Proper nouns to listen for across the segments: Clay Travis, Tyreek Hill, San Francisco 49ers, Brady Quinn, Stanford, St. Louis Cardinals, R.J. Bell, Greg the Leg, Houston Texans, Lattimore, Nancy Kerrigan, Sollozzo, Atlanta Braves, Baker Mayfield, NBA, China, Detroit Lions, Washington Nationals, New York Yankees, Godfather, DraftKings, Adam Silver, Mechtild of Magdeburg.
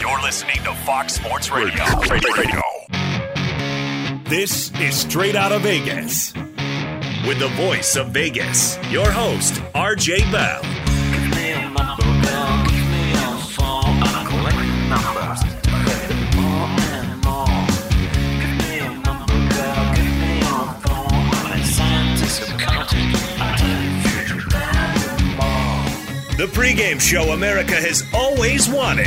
You're listening to Fox Sports Radio. This is Straight Outta Vegas. With the voice of Vegas, your host, R.J. Bell. The pregame show America has always wanted.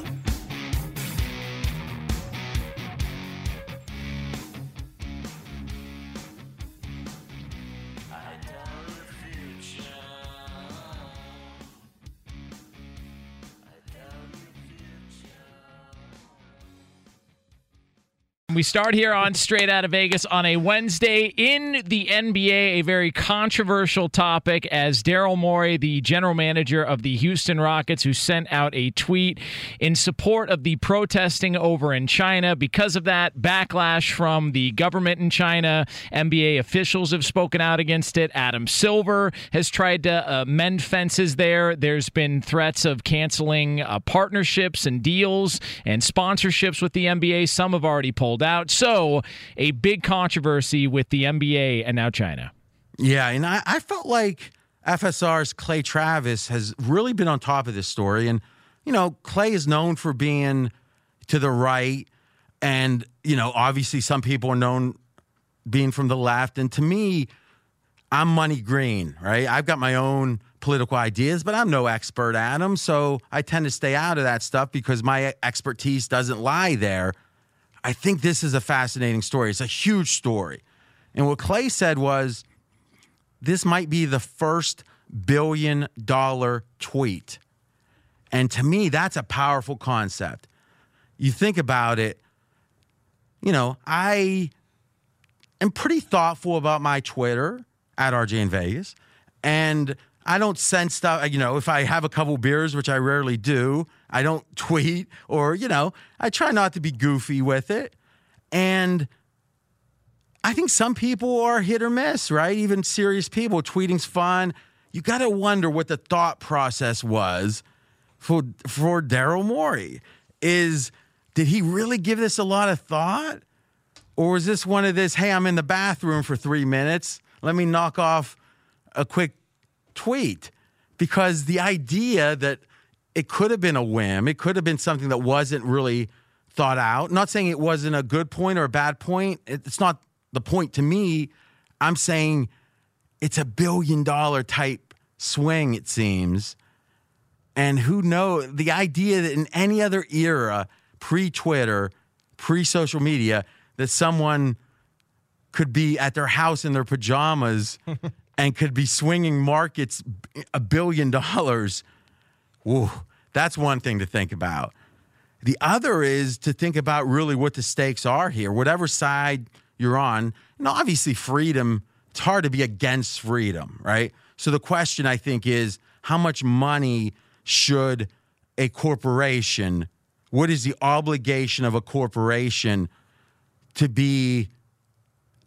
We start here on Straight Outta Vegas on a Wednesday in the NBA, a very controversial topic, as Daryl Morey, the general manager of the Houston Rockets, who sent out a tweet in support of the protesting over in China. Because of that, backlash from the government in China. NBA officials have spoken out against it. Adam Silver has tried to mend fences there. There's been threats of canceling partnerships and deals and sponsorships with the NBA. Some have already pulled out. So a big controversy with the NBA and now China. Yeah, and I felt like FSR's Clay Travis has really been on top of this story. And, you know, Clay is known for being to the right. And, you know, obviously some people are known being from the left. And to me, I'm money green, right? I've got my own political ideas, but I'm no expert at them. So I tend to stay out of that stuff because my expertise doesn't lie there. I think this is a fascinating story. It's a huge story. And what Clay said was, this might be the first billion-dollar tweet. And to me, that's a powerful concept. You think about it, you know, I am pretty thoughtful about my Twitter, at RJ in Vegas, and I don't send stuff, you know, if I have a couple beers, which I rarely do, I don't tweet or, you know, I try not to be goofy with it. And I think some people are hit or miss, right? Even serious people. Tweeting's fun. You got to wonder what the thought process was for Daryl Morey. Did he really give this a lot of thought? Or was this one of this, hey, I'm in the bathroom for 3 minutes, let me knock off a quick tweet? Because the idea that it could have been a whim. It could have been something that wasn't really thought out. I'm not saying it wasn't a good point or a bad point. It's not the point to me. I'm saying it's $1 billion type swing, it seems. And who knows, the idea that in any other era, pre-Twitter, pre-social media, that someone could be at their house in their pajamas and could be swinging markets $1 billion. Ooh, that's one thing to think about. The other is to think about really what the stakes are here, whatever side you're on. And obviously freedom, it's hard to be against freedom, right? So the question, I think, is how much money should a corporation, what is the obligation of a corporation to be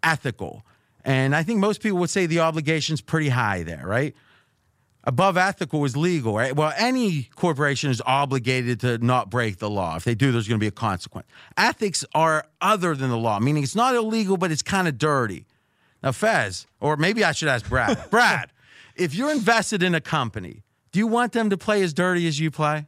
ethical? And I think most people would say the obligation's pretty high there, right? Above ethical is legal, right? Well, any corporation is obligated to not break the law. If they do, there's going to be a consequence. Ethics are other than the law, meaning it's not illegal, but it's kind of dirty. Now, Fez, or maybe I should ask Brad. Brad, if you're invested in a company, do you want them to play as dirty as you play?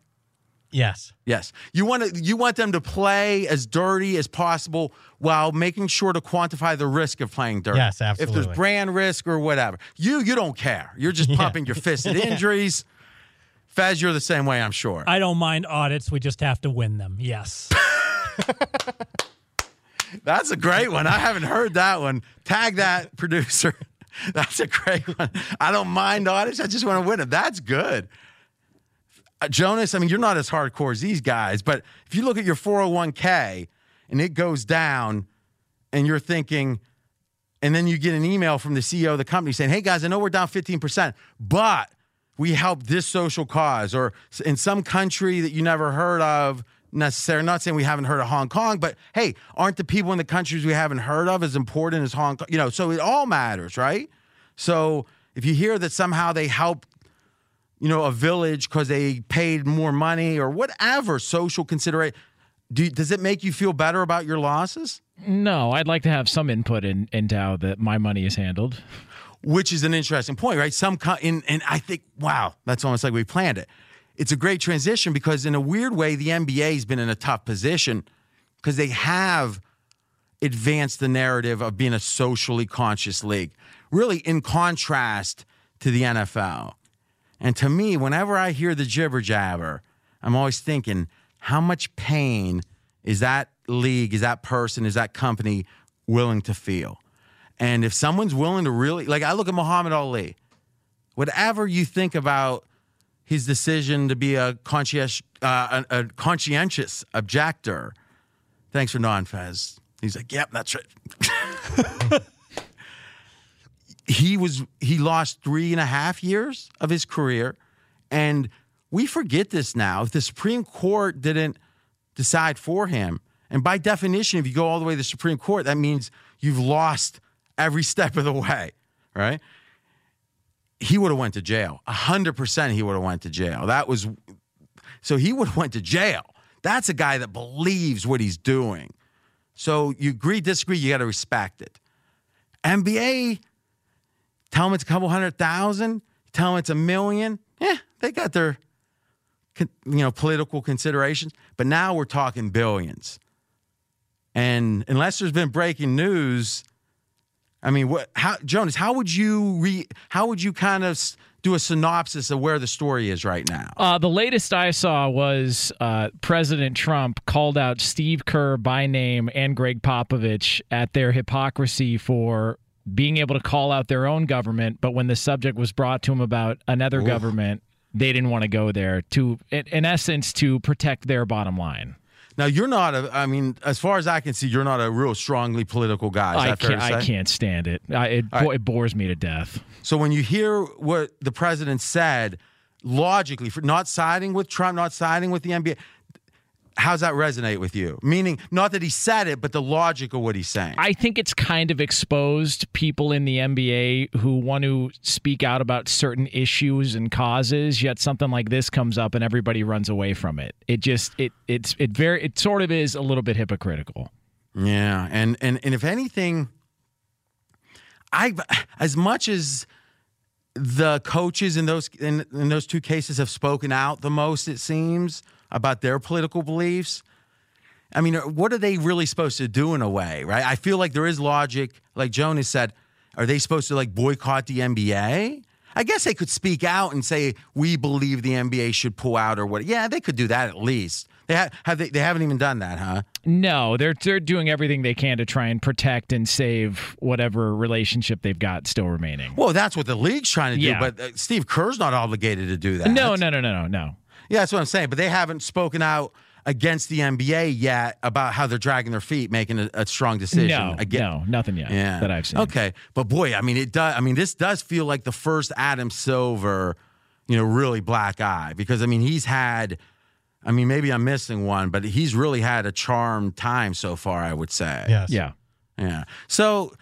Yes. Yes. You want them to play as dirty as possible while making sure to quantify the risk of playing dirty. Yes, absolutely. If there's brand risk or whatever. You don't care. You're just pumping your fist at injuries. Faz, you're the same way, I'm sure. I don't mind audits. We just have to win them. Yes. That's a great one. I haven't heard that one. Tag that, producer. That's a great one. I don't mind audits. I just want to win them. That's good. Jonas, I mean, you're not as hardcore as these guys, but if you look at your 401k and it goes down and you're thinking, and then you get an email from the CEO of the company saying, hey, guys, I know we're down 15%, but we helped this social cause, or in some country that you never heard of necessarily. I'm not saying we haven't heard of Hong Kong, but, hey, aren't the people in the countries we haven't heard of as important as Hong Kong? You know, so it all matters, right? So if you hear that somehow they helped, you know, a village because they paid more money or whatever social consideration. Does it make you feel better about your losses? No, I'd like to have some input into how that my money is handled. Which is an interesting point, right? And I think, wow, that's almost like we planned it. It's a great transition because in a weird way, the NBA has been in a tough position because they have advanced the narrative of being a socially conscious league, really in contrast to the NFL. And to me, whenever I hear the jibber jabber, I'm always thinking, how much pain is that league, is that person, is that company willing to feel? And if someone's willing to really, like I look at Muhammad Ali, whatever you think about his decision to be a conscientious objector, thanks for non-Fez. He's like, yep, that's right. He lost 3.5 years of his career, and we forget this now. If the Supreme Court didn't decide for him, and by definition, if you go all the way to the Supreme Court, that means you've lost every step of the way, right? He would have went to jail. 100% he would have went to jail. So he would have went to jail. That's a guy that believes what he's doing. So you agree, disagree, you got to respect it. NBA... tell them it's $200,000. Tell them it's $1 million. Yeah, they got their, political considerations. But now we're talking billions. And unless there's been breaking news, I mean, Jonas? How would you kind of do a synopsis of where the story is right now? The latest I saw was President Trump called out Steve Kerr by name and Greg Popovich at their hypocrisy for being able to call out their own government, but when the subject was brought to them about another government, they didn't want to go there to, in essence, to protect their bottom line. Now, you're not as far as I can see, you're not a real strongly political guy. I can't stand it. It bores me to death. So when you hear what the president said, logically, for not siding with Trump, not siding with the NBA, how's that resonate with you? Meaning, not that he said it, but the logic of what he's saying. I think it's kind of exposed people in the NBA who want to speak out about certain issues and causes, yet something like this comes up and everybody runs away from it. It sort of is a little bit hypocritical. Yeah, and if anything, I as much as the coaches in those two cases have spoken out the most, it seems, about their political beliefs. I mean, what are they really supposed to do in a way, right? I feel like there is logic. Like Joan has said, are they supposed to, like, boycott the NBA? I guess they could speak out and say, we believe the NBA should pull out or what. Yeah, they could do that at least. They haven't even done that, huh? No, they're doing everything they can to try and protect and save whatever relationship they've got still remaining. Well, that's what the league's trying to do, yeah. But Steve Kerr's not obligated to do that. No. Yeah, that's what I'm saying, but they haven't spoken out against the NBA yet about how they're dragging their feet, making a strong decision. No, nothing yet that I've seen. Okay, but boy, I mean, it does. I mean, this does feel like the first Adam Silver, really black eye, because I mean, he's had. I mean, maybe I'm missing one, but he's really had a charmed time so far, I would say. Yes. Yeah. So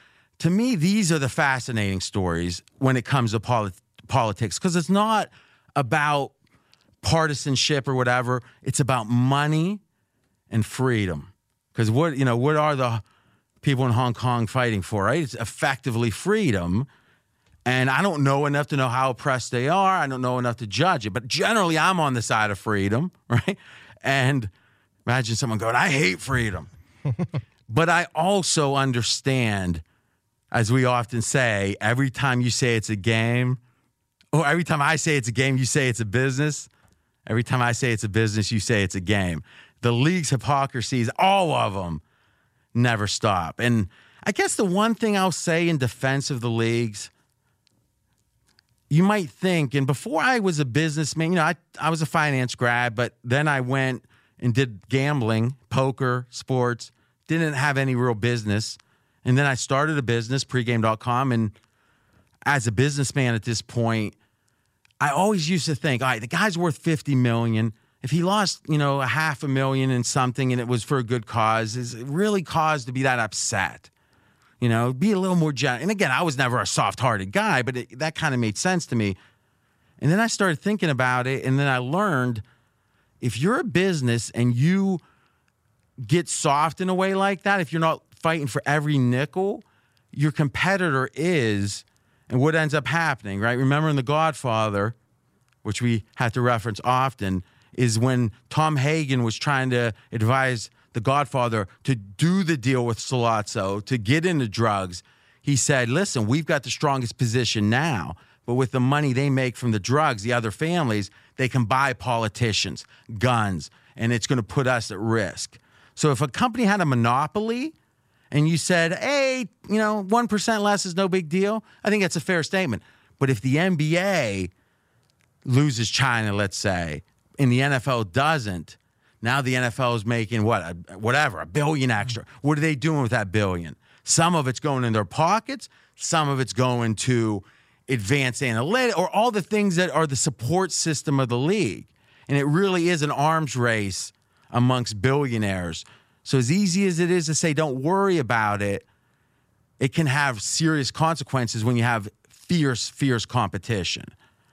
to me, these are the fascinating stories when it comes to politics, because it's not about partisanship or whatever. It's about money and freedom. Because what are the people in Hong Kong fighting for, right? It's effectively freedom. And I don't know enough to know how oppressed they are. I don't know enough to judge it. But generally, I'm on the side of freedom, right? And imagine someone going, I hate freedom. But I also understand, as we often say, every time you say it's a game, or every time I say it's a game, you say it's a business. Every time I say it's a business, you say it's a game. The league's hypocrisies, all of them, never stop. And I guess the one thing I'll say in defense of the leagues, you might think, and before I was a businessman, I was a finance grad, but then I went and did gambling, poker, sports, didn't have any real business. And then I started a business, pregame.com. And as a businessman at this point, I always used to think, all right, the guy's worth $50 million. If he lost, a $500,000 in something and it was for a good cause, is it really cause to be that upset? Be a little more gentle. And again, I was never a soft-hearted guy, but that kind of made sense to me. And then I started thinking about it, and then I learned if you're a business and you get soft in a way like that, if you're not fighting for every nickel, your competitor is, and what ends up happening, right? Remember in The Godfather, which we have to reference often, is when Tom Hagen was trying to advise The Godfather to do the deal with Sollozzo, to get into drugs, he said, listen, we've got the strongest position now, but with the money they make from the drugs, the other families, they can buy politicians, guns, and it's going to put us at risk. So if a company had a monopoly and you said, hey, 1% less is no big deal, I think that's a fair statement. But if the NBA loses China, let's say, and the NFL doesn't, now the NFL is making a billion extra. What are they doing with that billion? Some of it's going in their pockets. Some of it's going to advanced analytics or all the things that are the support system of the league. And it really is an arms race amongst billionaires. So as easy as it is to say, don't worry about it, it can have serious consequences when you have fierce, fierce competition.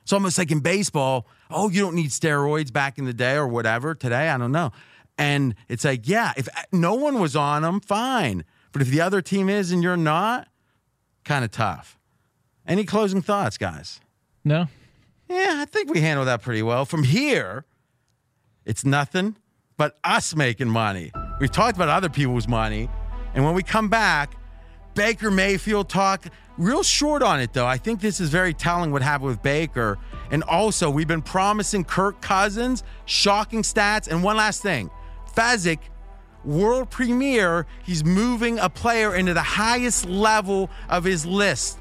It's almost like in baseball, you don't need steroids back in the day or whatever. Today, I don't know. And it's like, yeah, if no one was on them, fine. But if the other team is and you're not, kind of tough. Any closing thoughts, guys? No. Yeah, I think we handled that pretty well. From here, it's nothing but us making money. We've talked about other people's money. And when we come back, Baker Mayfield talk, real short on it, though. I think this is very telling what happened with Baker. And also, we've been promising Kirk Cousins, shocking stats. And one last thing, Fezzik, world premiere, he's moving a player into the highest level of his list.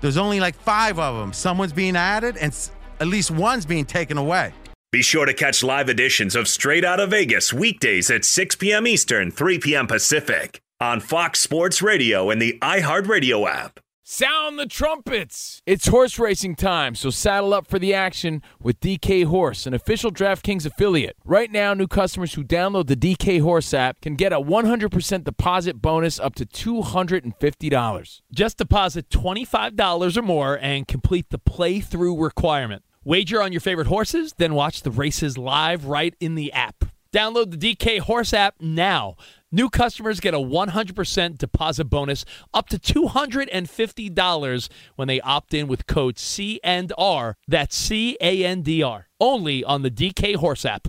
There's only like 5 of them. Someone's being added, and at least one's being taken away. Be sure to catch live editions of Straight Outta Vegas weekdays at 6 p.m. Eastern, 3 p.m. Pacific. On Fox Sports Radio and the iHeartRadio app. Sound the trumpets! It's horse racing time, so saddle up for the action with DK Horse, an official DraftKings affiliate. Right now, new customers who download the DK Horse app can get a 100% deposit bonus up to $250. Just deposit $25 or more and complete the playthrough requirement. Wager on your favorite horses, then watch the races live right in the app. Download the DK Horse app now. New customers get a 100% deposit bonus up to $250 when they opt in with code CNR. That's CANDR. Only on the DK Horse app.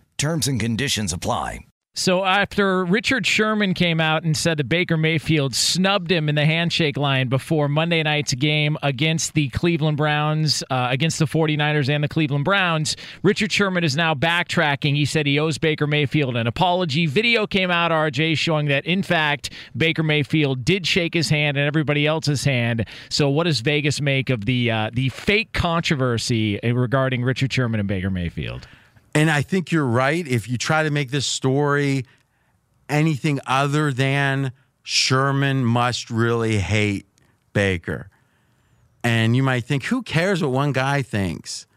Terms and conditions apply. So after Richard Sherman came out and said that Baker Mayfield snubbed him in the handshake line before Monday night's game against the Cleveland Browns, against the 49ers and the Cleveland Browns, Richard Sherman is now backtracking. He said he owes Baker Mayfield an apology. Video came out, RJ, showing that, in fact, Baker Mayfield did shake his hand and everybody else's hand. So what does Vegas make of the fake controversy regarding Richard Sherman and Baker Mayfield? And I think you're right. If you try to make this story anything other than Sherman must really hate Baker. And you might think, who cares what one guy thinks?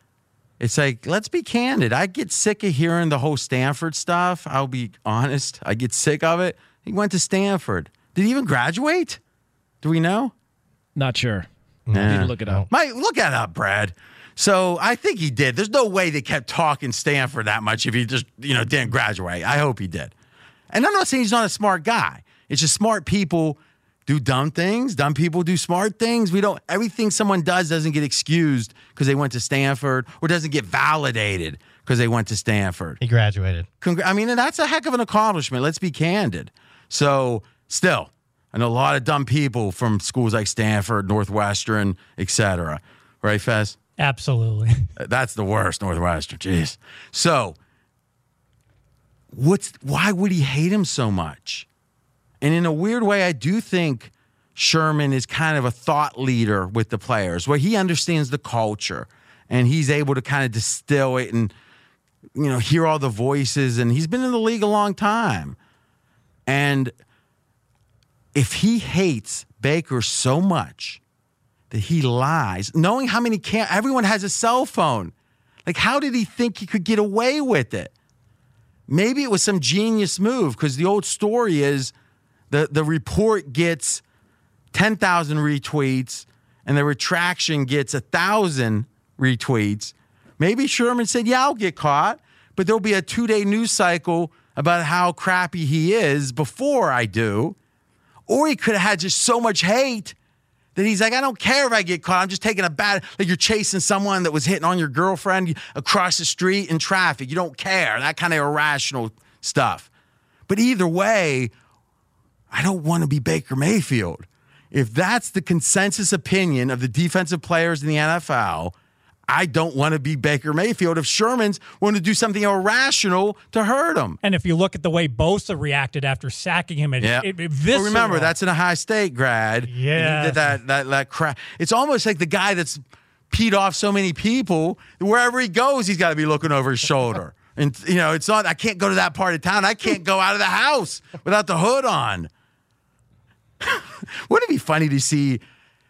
It's like, let's be candid. I get sick of hearing the whole Stanford stuff. I'll be honest. I get sick of it. He went to Stanford. Did he even graduate? Do we know? Not sure. Nah. Need to look it up. Look that up, Brad. So I think he did. There's no way they kept talking Stanford that much if he just, didn't graduate. I hope he did. And I'm not saying he's not a smart guy. It's just smart people do dumb things. Dumb people do smart things. Everything someone does doesn't get excused because they went to Stanford, or doesn't get validated because they went to Stanford. He graduated. And that's a heck of an accomplishment. Let's be candid. So still, I know a lot of dumb people from schools like Stanford, Northwestern, et cetera. Right, Fez? Absolutely. That's the worst, Northwestern. Jeez. So, why would he hate him so much? And in a weird way, I do think Sherman is kind of a thought leader with the players, where he understands the culture and he's able to kind of distill it and, hear all the voices. And he's been in the league a long time. And if he hates Baker so much that he lies, knowing how many everyone has a cell phone, like how did he think he could get away with it? Maybe it was some genius move, because the old story is the report gets 10,000 retweets and the retraction gets 1,000 retweets. Maybe Sherman said, yeah, I'll get caught, but there'll be a 2-day news cycle about how crappy he is before I do. Or he could have had just so much hate that he's like, I don't care if I get caught. I'm just taking a bad, like you're chasing someone that was hitting on your girlfriend across the street in traffic. You don't care. That kind of irrational stuff. But either way, I don't want to be Baker Mayfield. If that's the consensus opinion of the defensive players in the NFL, I don't want to be Baker Mayfield if Sherman's going to do something irrational to hurt him. And if you look at the way Bosa reacted after sacking him, well, remember, that's in a high state grad. Yeah. He did that crap. It's almost like the guy that's peed off so many people, wherever he goes, he's got to be looking over his shoulder. And, you know, it's not, I can't go to that part of town. I can't go out of the house without the hood on. Wouldn't it be funny to see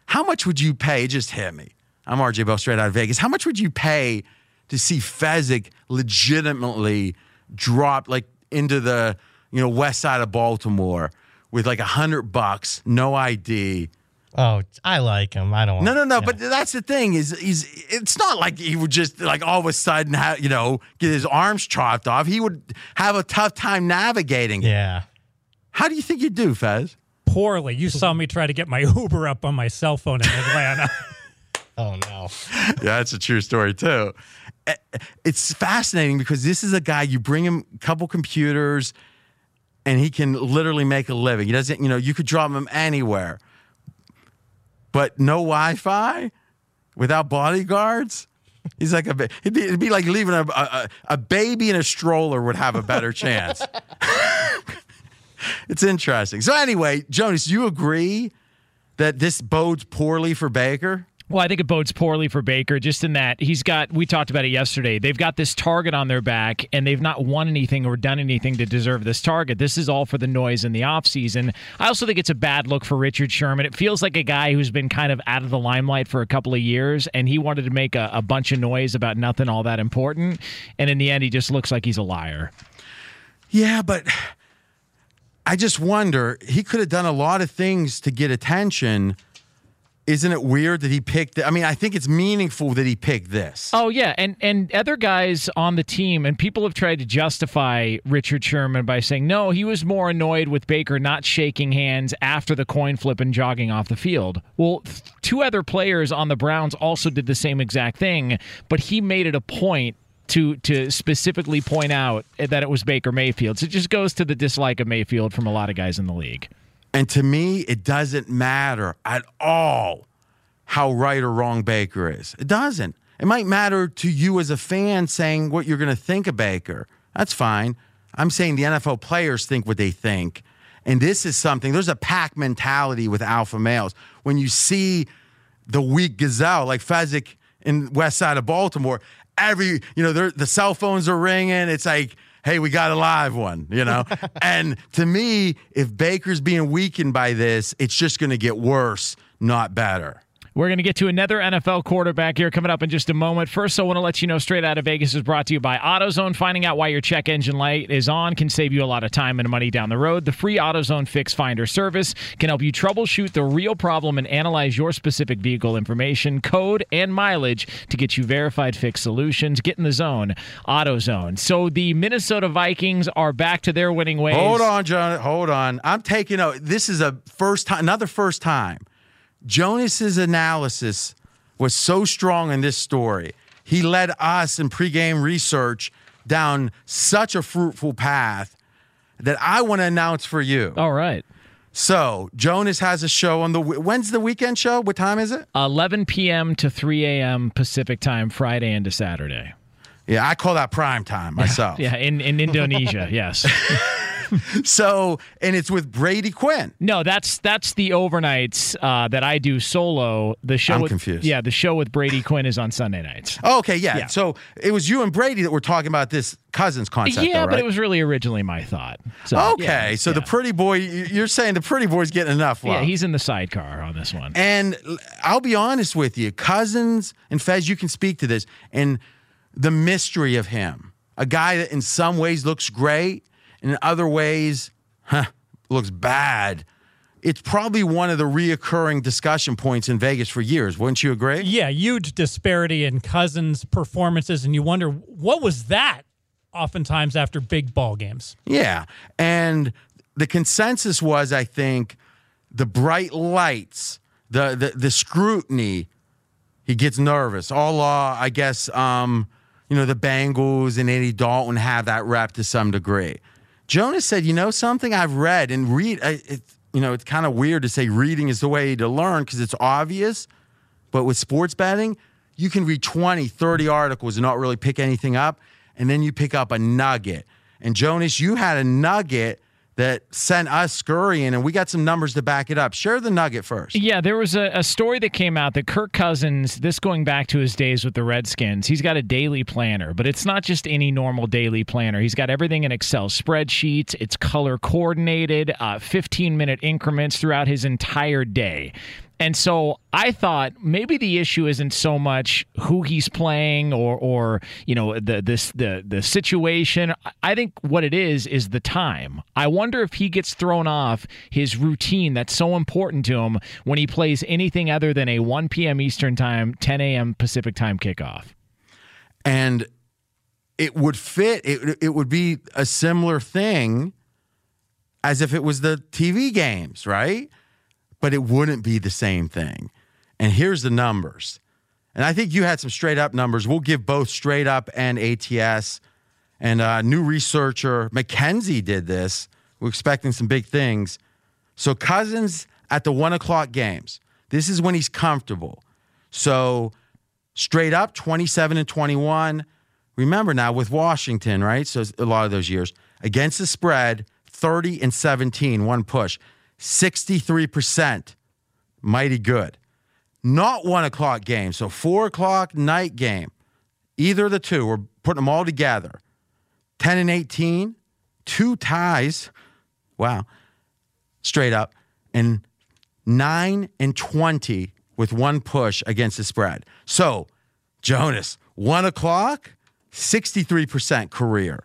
how much would you pay? Just hit me. I'm R.J. Bell, straight out of Vegas. How much would you pay to see Fezzik legitimately drop like into the west side of Baltimore with like $100, no ID? Oh, I like him. I don't want No. But that's the thing is it's not like he would just like all of a sudden get his arms chopped off. He would have a tough time navigating. Yeah. How do you think you do, Fez? Poorly. You saw me try to get my Uber up on my cell phone in Atlanta. Oh, no. Yeah, that's a true story, too. It's fascinating because this is a guy, you bring him a couple computers, and he can literally make a living. He doesn't, you could drop him anywhere. But no Wi-Fi without bodyguards? He's like it'd be like leaving a baby in a stroller would have a better chance. It's interesting. So anyway, Jonas, you agree that this bodes poorly for Baker? Well, I think it bodes poorly for Baker just in that we talked about it yesterday. They've got this target on their back, and they've not won anything or done anything to deserve this target. This is all for the noise in the offseason. I also think it's a bad look for Richard Sherman. It feels like a guy who's been kind of out of the limelight for a couple of years, and he wanted to make a bunch of noise about nothing all that important. And in the end, he just looks like he's a liar. Yeah, but I just wonder, he could have done a lot of things to get attention. Isn't it weird that he picked it? I mean, I think it's meaningful that he picked this. Oh, yeah. And other guys on the team, and people have tried to justify Richard Sherman by saying, no, he was more annoyed with Baker not shaking hands after the coin flip and jogging off the field. Well, two other players on the Browns also did the same exact thing, but he made it a point to specifically point out that it was Baker Mayfield. So it just goes to the dislike of Mayfield from a lot of guys in the league. And to me, it doesn't matter at all how right or wrong Baker is. It doesn't. It might matter to you as a fan saying what you're going to think of Baker. That's fine. I'm saying the NFL players think what they think. And this is something, there's a pack mentality with alpha males. When you see the weak gazelle, like Fezzik in west side of Baltimore, the cell phones are ringing. It's like, hey, we got a live one, And to me, if Baker's being weakened by this, it's just going to get worse, not better. We're going to get to another NFL quarterback here coming up in just a moment. First, I want to let you know Straight Out of Vegas is brought to you by AutoZone. Finding out why your check engine light is on can save you a lot of time and money down the road. The free AutoZone Fix Finder service can help you troubleshoot the real problem and analyze your specific vehicle information, code, and mileage to get you verified fix solutions. Get in the zone, AutoZone. So the Minnesota Vikings are back to their winning ways. Hold on, John. Hold on. I'm taking this is a first time, another first time. Jonas's analysis was so strong in this story. He led us in pregame research down such a fruitful path that I want to announce for you. All right. So Jonas has a show when's the weekend show? What time is it? 11 p.m. to 3 a.m. Pacific time, Friday into Saturday. Yeah, I call that prime time myself. Yeah, in Indonesia, yes. So, and it's with Brady Quinn. No, that's the overnights that I do solo. The show. I'm confused. Yeah, the show with Brady Quinn is on Sunday nights. Okay, yeah. So it was you and Brady that were talking about this Cousins concept. Yeah, though, right? But it was really originally my thought. So, okay, yeah, so the pretty boy, you're saying the pretty boy's getting enough love. Yeah, he's in the sidecar on this one. And I'll be honest with you, Cousins, and Fez, you can speak to this, and the mystery of him. A guy that in some ways looks great, and in other ways looks bad. It's probably one of the reoccurring discussion points in Vegas for years. Wouldn't you agree? Yeah, huge disparity in Cousins' performances, and you wonder, what was that oftentimes after big ball games? Yeah, and the consensus was, I think, the bright lights, the scrutiny, he gets nervous. I guess, the Bengals and Andy Dalton have that rep to some degree. Jonas said, you know something? I've read and read. It's kind of weird to say reading is the way to learn because it's obvious. But with sports betting, you can read 20, 30 articles and not really pick anything up. And then you pick up a nugget. And Jonas, you had a nugget that sent us scurrying, and we got some numbers to back it up. Share the nugget first. Yeah, there was a story that came out that Kirk Cousins, this going back to his days with the Redskins, he's got a daily planner, but it's not just any normal daily planner. He's got everything in Excel spreadsheets. It's color coordinated, 15-minute increments throughout his entire day. And so I thought maybe the issue isn't so much who he's playing or the situation. I think what it is the time. I wonder if he gets thrown off his routine that's so important to him when he plays anything other than a 1 p.m. Eastern time, 10 a.m. Pacific time kickoff. And it would fit. It would be a similar thing as if it was the TV games, right? But it wouldn't be the same thing. And here's the numbers. And I think you had some straight up numbers. We'll give both straight up and ATS. And new researcher McKenzie did this. We're expecting some big things. So Cousins at the 1:00 games. This is when he's comfortable. So straight up 27-21. Remember now with Washington, right? So a lot of those years against the spread, 30-17, one push. 63%, mighty good. Not 1:00 game, so 4:00 night game. Either of the two, we're putting them all together. 10-18, two ties. Wow, straight up. And 9-20 with one push against the spread. So, Jonas, 1:00, 63% career.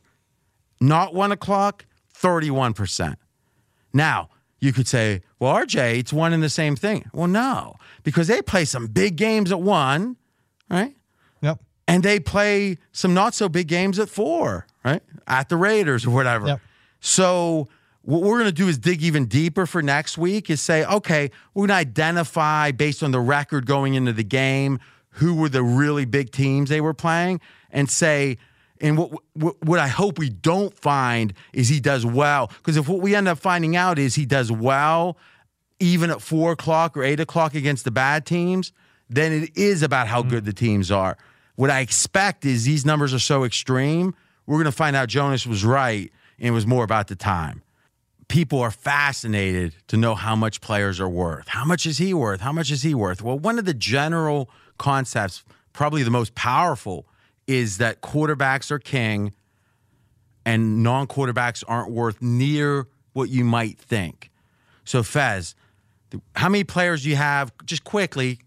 Not 1:00, 31%. Now, you could say, well, RJ, it's one and the same thing. Well, no, because they play some big games at 1:00, right? Yep. And they play some not so big games at 4:00, right? At the Raiders or whatever. Yep. So what we're going to do is dig even deeper for next week is say, okay, we're going to identify based on the record going into the game, who were the really big teams they were playing and say, and what I hope we don't find is he does well. Because if what we end up finding out is he does well even at 4:00 or 8:00 against the bad teams, then it is about how good the teams are. What I expect is these numbers are so extreme, we're going to find out Jonas was right and it was more about the time. People are fascinated to know how much players are worth. How much is he worth? How much is he worth? Well, one of the general concepts, probably the most powerful, is that quarterbacks are king and non-quarterbacks aren't worth near what you might think. So, Fez, how many players do you have, just quickly,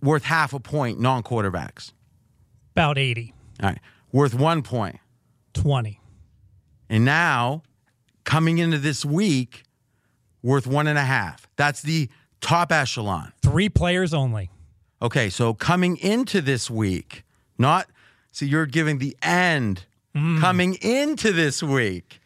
worth 0.5 point, non-quarterbacks? About 80. All right. Worth 1 point? 20. And now, coming into this week, worth 1.5. That's the top echelon. 3 players only. Okay, so coming into this week, not... So you're giving the end coming into this week.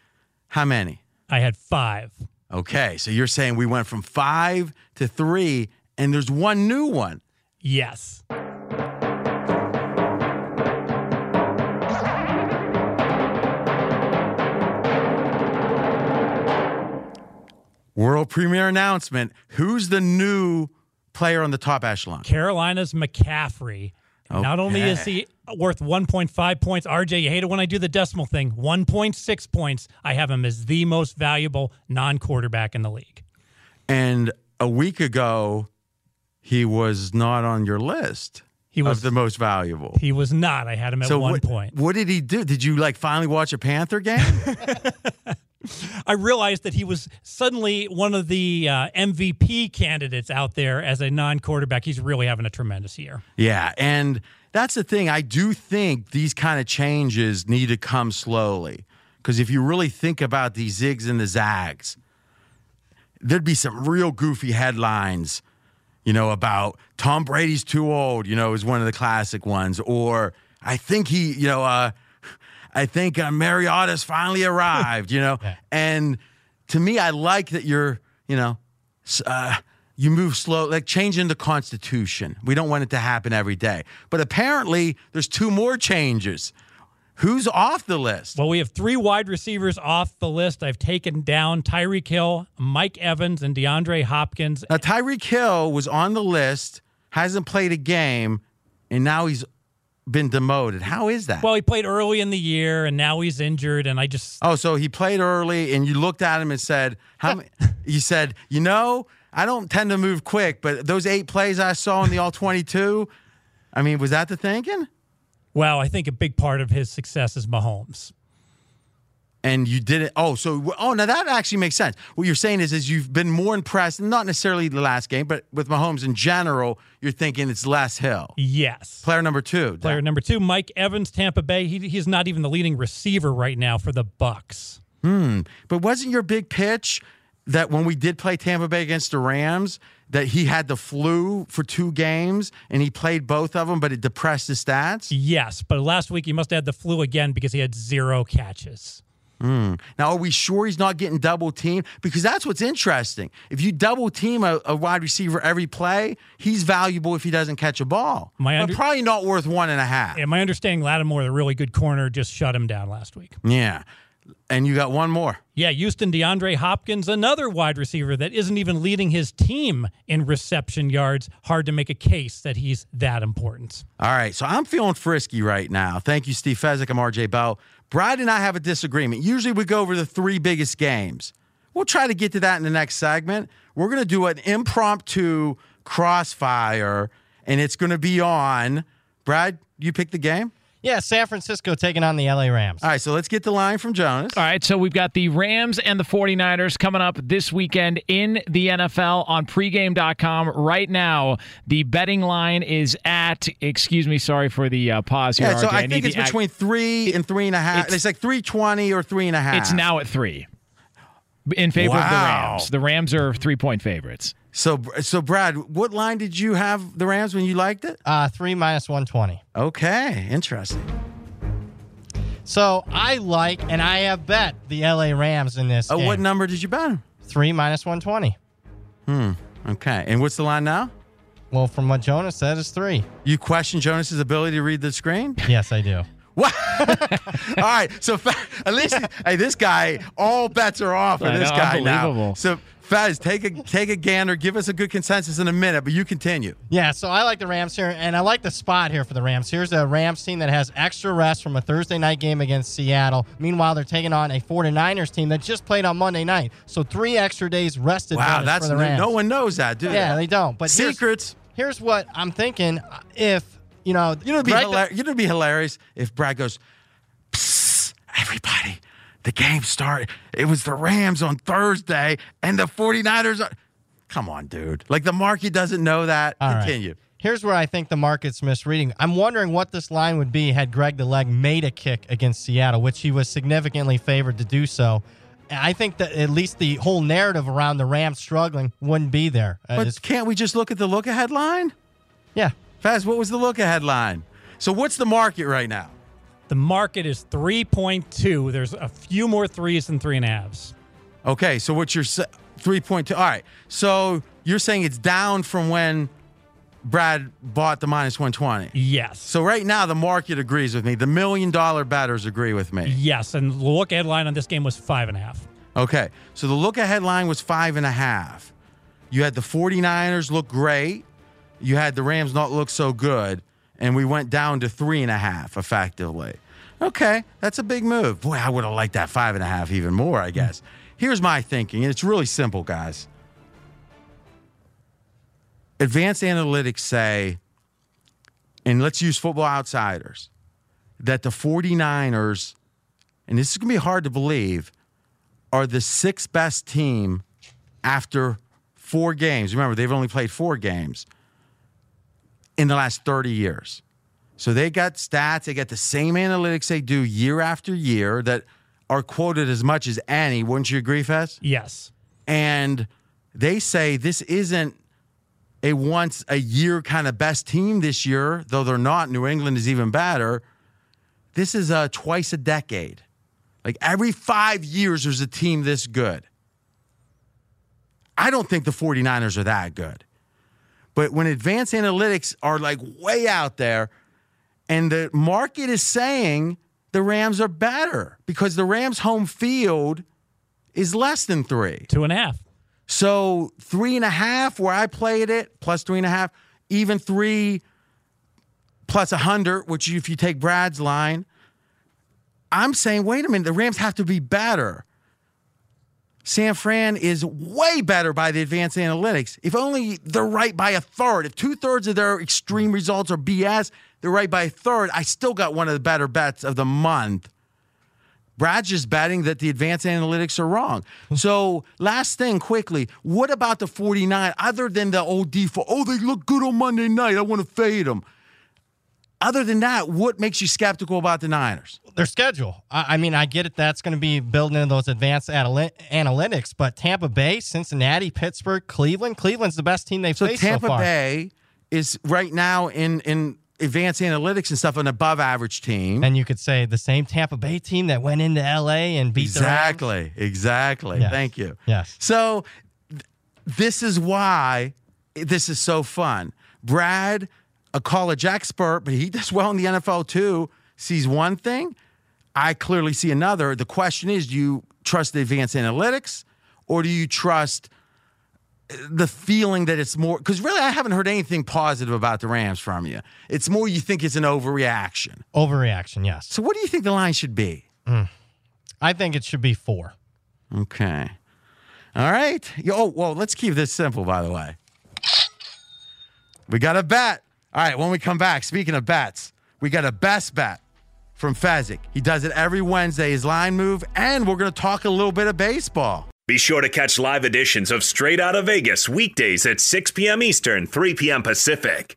How many? I had 5. Okay, so you're saying we went from 5 to 3, and there's one new one. Yes. World premiere announcement. Who's the new player on the top echelon? Carolina's McCaffrey. Okay. Not only is he worth 1.5 points, RJ, you hate it when I do the decimal thing, 1.6 points. I have him as the most valuable non-quarterback in the league. And a week ago, he was not on your list. He was the most valuable. He was not. I had him at one point. What did he do? Did you finally watch a Panther game? I realized that he was suddenly one of the MVP candidates out there as a non-quarterback. He's really having a tremendous year. Yeah, and that's the thing. I do think these kind of changes need to come slowly, because if you really think about the zigs and the zags, there'd be some real goofy headlines, you know, about Tom Brady's too old, you know, is one of the classic ones. Or I think he, you know, Mariota's finally arrived, you know. Yeah. And to me, I like that you're, you know, you move slow, like changing the Constitution. We don't want it to happen every day. But apparently there's two more changes. Who's off the list? Well, we have three wide receivers off the list. I've taken down Tyreek Hill, Mike Evans, and DeAndre Hopkins. Now, Tyreek Hill was on the list, hasn't played a game, and now he's been demoted. How is that? Well, he played early in the year, and now he's injured, and I just... Oh, so he played early, and you looked at him and said, you said, you know, I don't tend to move quick, but those 8 plays I saw in the All-22, I mean, was that the thinking? Well, I think a big part of his success is Mahomes. And you did it. Now that actually makes sense. What you're saying is you've been more impressed, not necessarily the last game, but with Mahomes in general, you're thinking it's Les Hill. Yes. Player number two, Mike Evans, Tampa Bay. He's not even the leading receiver right now for the Bucs. But wasn't your big pitch that when we did play Tampa Bay against the Rams, that he had the flu for 2 games, and he played both of them, but it depressed his stats? Yes, but last week he must have had the flu again because he had 0 catches. Now, are we sure he's not getting double-teamed? Because that's what's interesting. If you double-team a wide receiver every play, he's valuable if he doesn't catch a ball. But probably not worth 1.5. Yeah, my understanding, Lattimore, the really good corner, just shut him down last week. Yeah. And you got one more. Yeah, Houston, DeAndre Hopkins, another wide receiver that isn't even leading his team in reception yards. Hard to make a case that he's that important. All right, so I'm feeling frisky right now. Thank you, Steve Fezzik. I'm R.J. Bell. Brad and I have a disagreement. Usually we go over the 3 biggest games. We'll try to get to that in the next segment. We're going to do an impromptu crossfire, and it's going to be on. Brad, you pick the game? Yeah, San Francisco taking on the LA Rams. All right, so let's get the line from Jonas. All right, so we've got the Rams and the 49ers coming up this weekend in the NFL on pregame.com. Right now, the betting line is at, sorry for the pause here. Yeah, so RJ. I think it's between 3 and 3.5. It's like 320 or 3.5. It's now at 3 in favor of the Rams. The Rams are 3-point favorites. So Brad, what line did you have the Rams when you liked it? 3 minus 120. Okay, interesting. So I like, and I have bet the LA Rams in this game. What number did you bet them? 3 minus 120. Okay, and what's the line now? Well, from what Jonas said, it's 3. You question Jonas's ability to read the screen? Yes, I do. What? All right, so at least, hey, this guy, all bets are off for this guy now. So Fez, take a gander. Give us a good consensus in a minute, but you continue. Yeah, so I like the Rams here, and I like the spot here for the Rams. Here's a Rams team that has extra rest from a Thursday night game against Seattle. Meanwhile, they're taking on a 49ers team that just played on Monday night. So 3 extra days rested. Wow, that's for the Rams. No one knows that, do they? Yeah, they don't. But secrets. Here's what I'm thinking. If it'd be hilarious if Brad goes, "Psst, everybody. The game started. It was the Rams on Thursday, and the 49ers are..." Come on, dude. Like, the market doesn't know that. All continue. Right. Here's where I think the market's misreading. I'm wondering what this line would be had Greg the Leg made a kick against Seattle, which he was significantly favored to do so. I think that at least the whole narrative around the Rams struggling wouldn't be there. But can't we just look at the look-ahead line? Yeah. Faz, what was the look-ahead line? So what's the market right now? The market is 3.2. There's a few more 3s than 3.5s. Okay, so what's your 3.2? All right, so you're saying it's down from when Brad bought the minus 120? Yes. So right now the market agrees with me. The $1 million bettors agree with me. Yes, and the look-ahead line on this game was 5.5. Okay, so the look-ahead line was 5.5. You had the 49ers look great. You had the Rams not look so good. and we went down to 3.5 effectively. Okay, that's a big move. Boy, I would have liked that 5.5 even more, I guess. Here's my thinking, and it's really simple, guys. Advanced analytics say, and let's use Football Outsiders, that the 49ers, and this is going to be hard to believe, are the 6th best team after 4 games. Remember, they've only played 4 games in the last 30 years. So they got stats, they got the same analytics they do year after year that are quoted as much as any. Wouldn't you agree, Fez? Yes. And they say this isn't a once-a-year kind of best team this year, though they're not. New England is even better. This is a twice a decade. Like every 5 years there's a team this good. I don't think the 49ers are that good. But when advanced analytics are like way out there and the market is saying the Rams are better because the Rams' home field is less than 3. 2.5. So 3.5 where I played it, plus 3.5, even 3 plus 100, which if you take Brad's line, I'm saying, wait a minute, the Rams have to be better. San Fran is way better by the advanced analytics. If only they're right by a third. If 2/3 of their extreme results are BS, they're right by a third. I still got one of the better bets of the month. Brad's just betting that the advanced analytics are wrong. So last thing quickly, what about the 49 other than the old default? Oh, they look good on Monday night. I want to fade them. Other than that, what makes you skeptical about the Niners? Their schedule. I mean, I get it. That's going to be building in those advanced analytics. But Tampa Bay, Cincinnati, Pittsburgh, Cleveland. Cleveland's the best team they've faced so far. So Tampa Bay is right now in advanced analytics and stuff, an above-average team. And you could say the same Tampa Bay team that went into L.A. and beat the Rams. Exactly. Yes. Thank you. Yes. So this is why this is so fun. Brad, a college expert, but he does well in the NFL too, sees one thing. I clearly see another. The question is, do you trust the advanced analytics or do you trust the feeling that it's more? Because really, I haven't heard anything positive about the Rams from you. It's more you think it's an overreaction. Overreaction, yes. So what do you think the line should be? I think it should be 4. Okay. All right. Oh, well, let's keep this simple, by the way. We got a bet. All right, when we come back, speaking of bets, we got a best bet from Fezzik. He does it every Wednesday, his line move, and we're going to talk a little bit of baseball. Be sure to catch live editions of Straight Outta Vegas weekdays at 6 p.m. Eastern, 3 p.m. Pacific.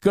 Go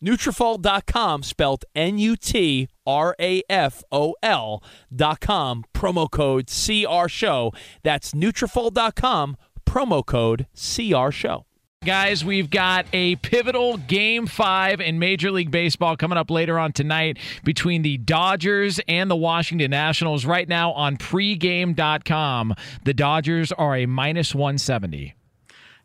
Nutrafol.com, spelled Nutrafol.com, promo code CRShow. That's Nutrafol.com, promo code CRShow. Guys, we've got a pivotal Game 5 in Major League Baseball coming up later on tonight between the Dodgers and the Washington Nationals. Right now on pregame.com, the Dodgers are a -170.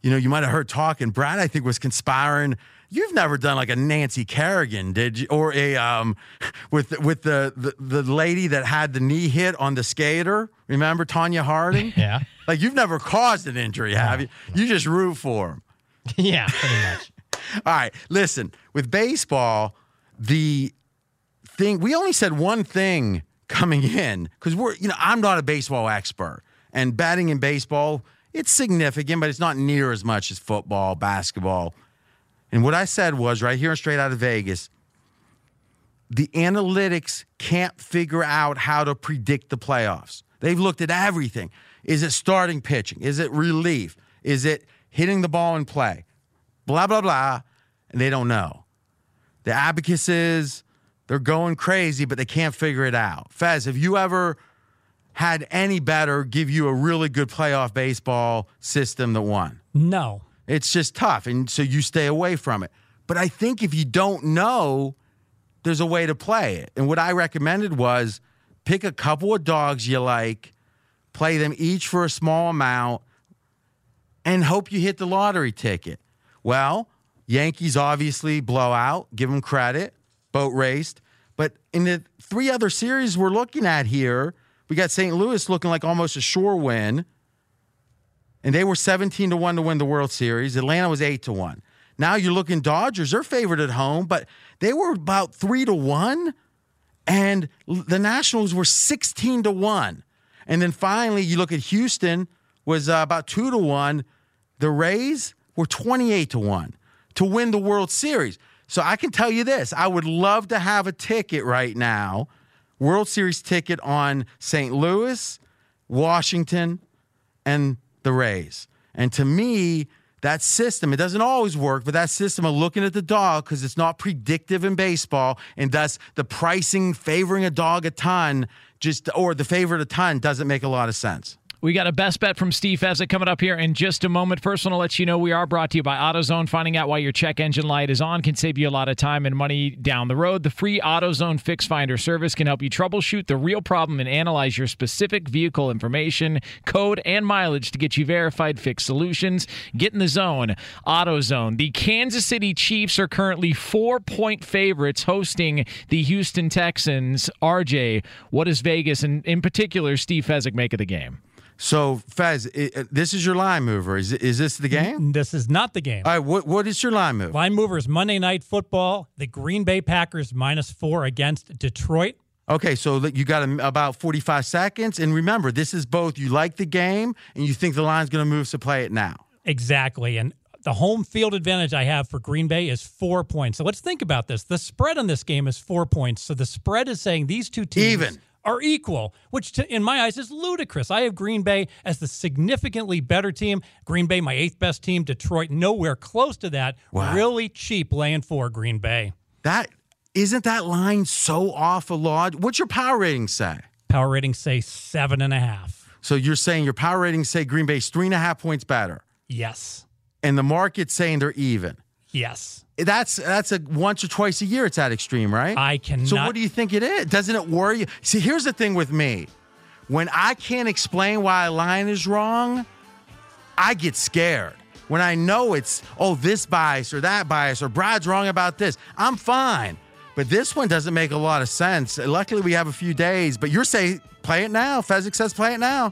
You know, you might have heard talk, and Brad, I think, was conspiring. You've never done like a Nancy Kerrigan, did you? Or a with the lady that had the knee hit on the skater. Remember Tanya Harding? Yeah. Like, you've never caused an injury, have you? You just root for him. Yeah, pretty much. All right, listen. With baseball, the thing we only said one thing coming in, because I'm not a baseball expert, and batting in baseball, it's significant, but it's not near as much as football, basketball. And what I said was, right here in Straight Outta Vegas, the analytics can't figure out how to predict the playoffs. They've looked at everything. Is it starting pitching? Is it relief? Is it hitting the ball in play? Blah, blah, blah. And they don't know. The abacuses, they're going crazy, but they can't figure it out. Fez, have you ever had any better give you a really good playoff baseball system that won? No. It's just tough, and so you stay away from it. But I think if you don't know, there's a way to play it. And what I recommended was pick a couple of dogs you like, play them each for a small amount, and hope you hit the lottery ticket. Well, Yankees obviously blow out. Give them credit. Boat raced. But in the three other series we're looking at here, we got St. Louis looking like almost a sure win. And they were 17-1 to win the World Series. Atlanta was 8-1. Now you're looking Dodgers. They're favored at home, but they were about 3-1. And the Nationals were 16-1. And then finally, you look at Houston was about 2-1. The Rays were 28-1 to win the World Series. So I can tell you this. I would love to have a ticket right now, World Series ticket on St. Louis, Washington, and the Rays. And to me, that system, it doesn't always work, but that system of looking at the dog, because it's not predictive in baseball, and thus the pricing favoring a dog a ton, just or the favorite a ton, doesn't make a lot of sense. We got a best bet from Steve Fezzik coming up here in just a moment. First, I want to let you know we are brought to you by AutoZone. Finding out why your check engine light is on can save you a lot of time and money down the road. The free AutoZone Fix Finder service can help you troubleshoot the real problem and analyze your specific vehicle information, code, and mileage to get you verified fix solutions. Get in the zone. AutoZone. The Kansas City Chiefs are currently 4-point favorites hosting the Houston Texans. RJ, what does Vegas, and in particular Steve Fezzik, make of the game? So, Fez, this is your line mover. Is this the game? This is not the game. All right, what is your line move? Line mover is Monday Night Football, the Green Bay Packers -4 against Detroit. Okay, so you got about 45 seconds. And remember, this is both you like the game and you think the line's going to move, so play it now. Exactly. And the home field advantage I have for Green Bay is 4 points. So let's think about this. The spread on this game is 4 points. So the spread is saying these two teams... Even. are equal, which in my eyes is ludicrous. I have Green Bay as the significantly better team. Green Bay, my eighth best team. Detroit, nowhere close to that. Wow. Really cheap laying for Green Bay. Isn't that line so off a lot? What's your power rating say? Power rating say 7.5. So you're saying your power rating say Green Bay's 3.5 points better? Yes. And the market's saying they're even? Yes. That's a once or twice a year it's that extreme, right? I cannot. So what do you think it is? Doesn't it worry you? See, here's the thing with me. When I can't explain why a line is wrong, I get scared. When I know it's, oh, this bias or that bias or Brad's wrong about this, I'm fine. But this one doesn't make a lot of sense. Luckily, we have a few days. But you're saying play it now. Fezzik says play it now.